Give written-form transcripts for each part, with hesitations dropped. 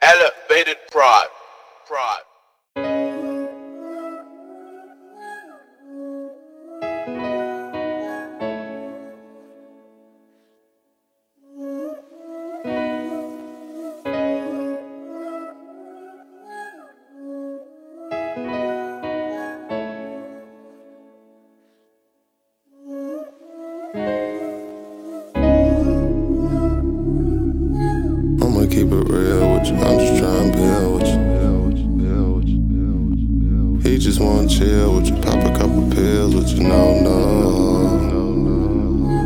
Elevated pride. Keep it real with you, I'm just trying to build with you. He just wanna chill with you, pop a couple pills with you, no.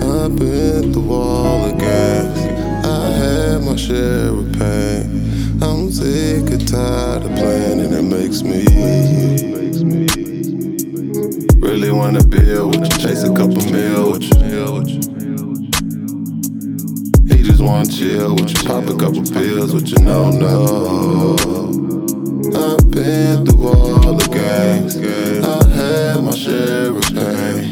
I've been through all the games, I had my share of pain. I'm sick and tired of playing and it makes me really wanna build with you, chase a couple mil with you. Wanna chill with you, pop a couple pills with you, no. I've been through all the games, I had my share of pain.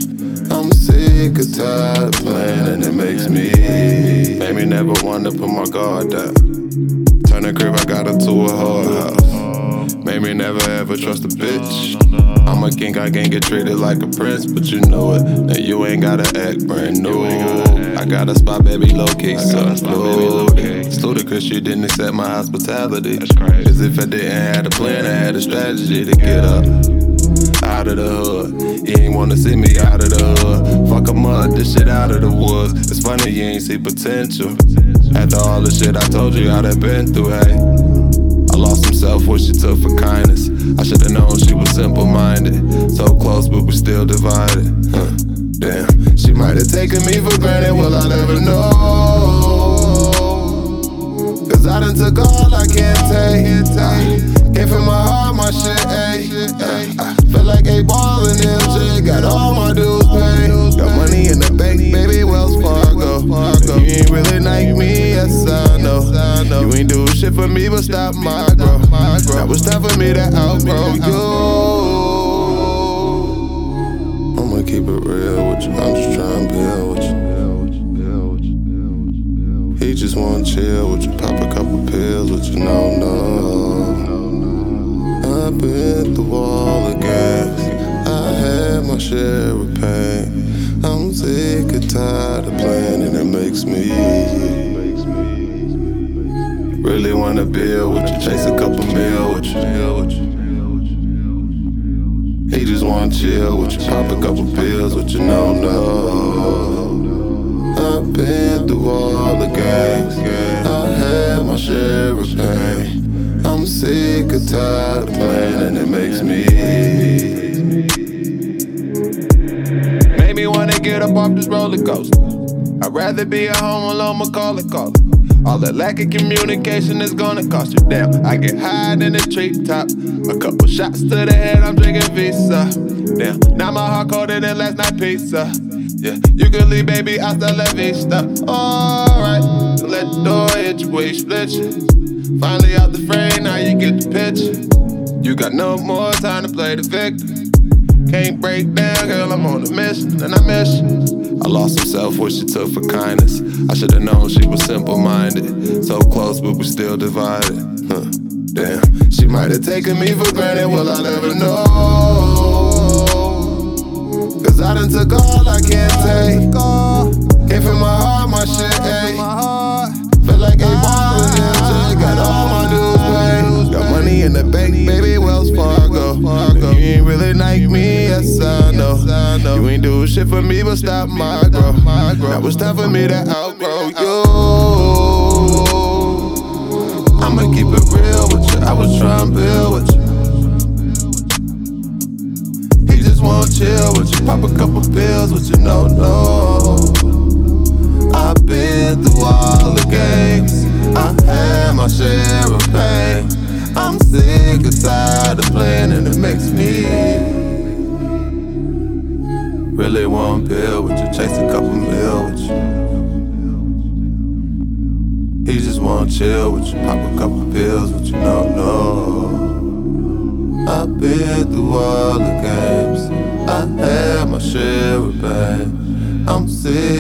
I'm sick and tired of playing and it made me never wanna put my guard down. Turn the crib I got her to a whole house. Made me never ever trust a bitch. I'm a king, I can't get treated like a prince, but you know it, and you ain't gotta act brand new. I got a spot, baby, low-key, so loaded. It's ludicrous, you didn't accept my hospitality. That's crazy. Cause if I didn't have a plan, I had a strategy to get up out of the hood. You ain't wanna see me out of the hood. Fuck 'em up, this shit out of the woods. It's funny, you ain't see potential. After all the shit I told you, I done been through, hey. I lost some self, what she took for kindness. I should've known she was simple-minded. So close, but we still divided. Damn. She might have taken me for granted, well I'll never know. Cause I done took all I can take. Gave from my heart my shit, ayy. I feel like a ball in LJ, got all my dues paid. Got money in the bank, baby, Wells Fargo. You ain't really like me, yes I know. You ain't do shit for me but stop my growth. Now it's time for me to outgrow you. Keep it real with you, I'm just trying to build with you. He just wanna chill with you, pop a couple pills with you, no. I've been through all the games, I had my share of pain. I'm sick and tired of playing and it makes me really wanna build with you, chase a couple mil with you. He just wanna chill with you, pop a couple pills with you, no. I've been through all the games, I had my share of pain. I'm sick and tired of playing and it made me wanna get up off this roller coaster. I'd rather be at home alone, Macaulay calling. All that lack of communication is gonna cost you. Damn, I get high in the treetop. A couple shots to the head, I'm drinking Visa. Damn, now my heart colder than last night pizza. Yeah, you can leave, baby, hasta la vista. Alright, so let the door hit you where you split you. Finally out the frame, now you get the picture. You got no more time to play the victim. Can't break down, girl, I'm on a mission, and I miss you. I lost some self, what she took for kindness. I should've known she was simple-minded. So close, but we still divided. Damn, she might have taken me for granted, well I'll never know. Cause I done took all I can take. Came from my heart, my shit, ayy. Feel like a ball in LJ, got all my dues paid. Got money in the bank, baby, Wells Fargo. You ain't really like me, yes I know. You ain't do shit for me but stop my growth. Now it's time for me to outgrow you. I'ma keep it real with you, I was trying to build with you. He just wanna chill with you, pop a couple pills with you, no. I've been through all the games, I had my share of pain. I'm sick and tired of playing and it makes me really want pill with you, chase a couple mil with you. He just wanna chill with you, pop a couple pills with you, no. I've been through all the games, I had my share of pain. I'm sick.